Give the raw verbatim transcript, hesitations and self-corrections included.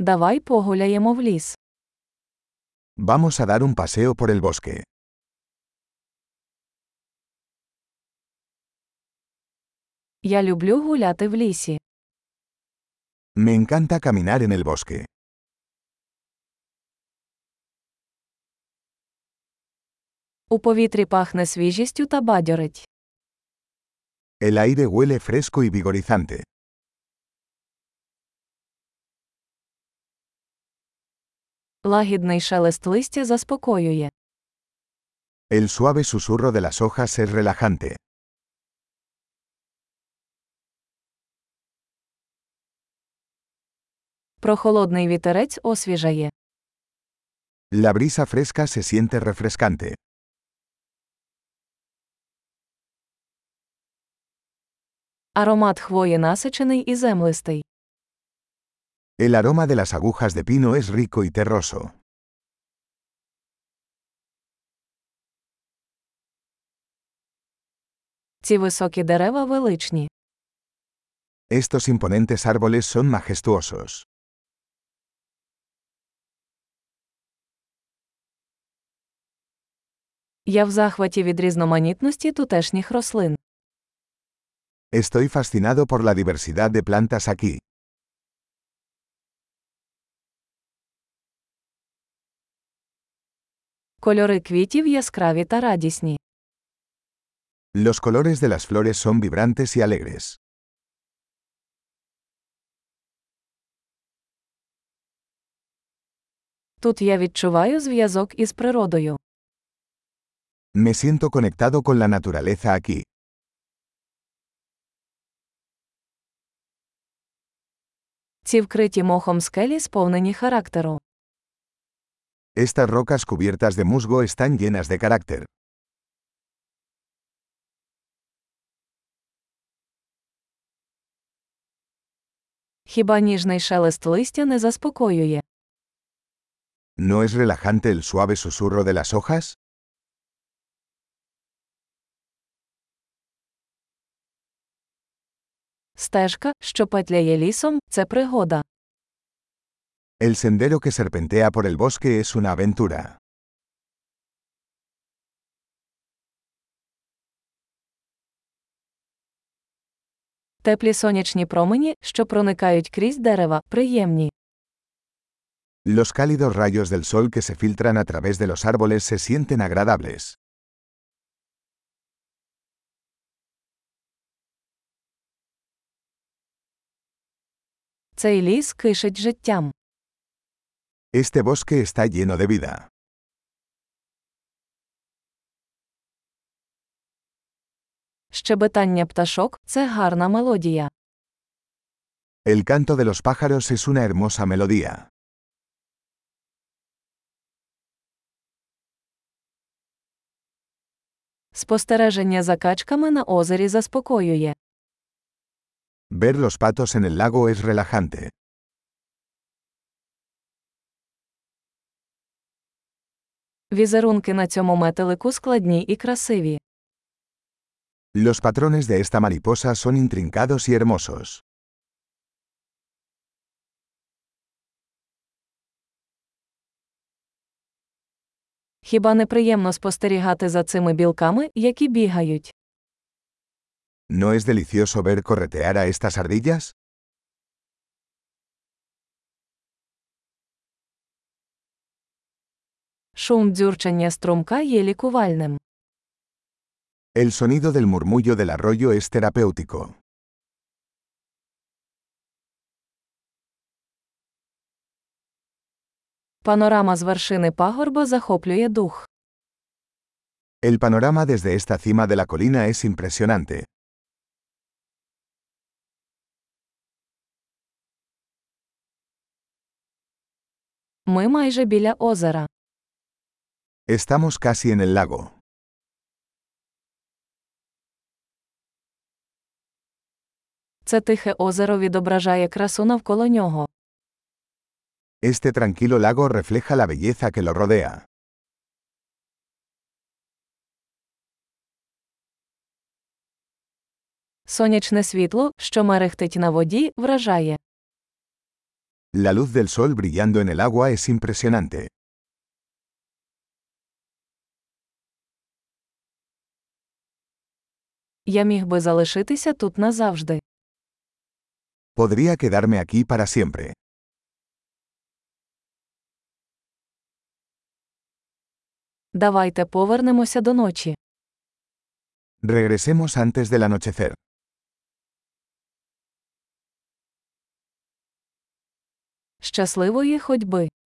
Давай погуляємо в ліс. Vamos a dar un paseo por el bosque. Я люблю гуляти в лісі. Me encanta caminar en el bosque. У повітрі пахне свіжістю та бадьорить. El aire huele fresco y vigorizante. Лагідний шелест листя заспокоює. El suave susurro de las hojas es relajante. Прохолодний вітерець освіжає. La brisa fresca se siente refrescante. Аромат хвої насичений і землистий. El aroma de las agujas de pino es rico y terroso. Ці високі дерева величні. Estos imponentes árboles son majestuosos. Я в захваті від різноманітності тутешніх рослин. Estoy fascinado por la diversidad de plantas aquí. Кольори квітів яскраві та радісні. Los colores de las flores son vibrantes y alegres. Тут я відчуваю зв'язок із природою. Me siento conectado con la naturaleza aquí. Ці вкриті мохом скелі сповнені характеру. Estas rocas cubiertas de musgo están llenas de carácter. Хіба ніжний шелест листя не заспокоює? ¿No es relajante el suave susurro de las hojas? Стежка, що петляє лісом, це пригода. El sendero que serpentea por el bosque es una aventura. Теплі сонячні промені, що проникають крізь дерева, приємні. Los cálidos rayos del sol que se filtran a través de los árboles se sienten agradables. Цей ліс кишить життям. Este bosque está lleno de vida. Щебетання пташок – це гарна мелодія. El canto de los pájaros es una hermosa melodía. Спостереження за качками на озері заспокоює. Ver los patos en el lago es relajante. Візерунки на цьому метелику складні і красиві. Los patrones de esta mariposa son intrincados y hermosos. Хіба не приємно спостерігати за цими білками, які бігають? ¿No es delicioso ver corretear a estas ardillas? Шум дзюрчання струмка є лікувальним. El sonido del murmullo del arroyo es terapéutico. Панорама з вершини пагорба захоплює дух. El panorama desde esta cima de la colina es impresionante. Ми майже біля озера. Estamos casi en el lago. Це тихе озеро відображає красу навколо нього. Este tranquilo lago refleja la belleza que lo rodea. Сонячне світло, що мерехтить на воді, вражає. La luz del sol brillando en el agua es impresionante. Я міг би залишитися тут назавжди. Podría quedarme aquí para siempre. Давайте повернемося до ночі. Regresemos antes del anochecer. Щасливої ходьби.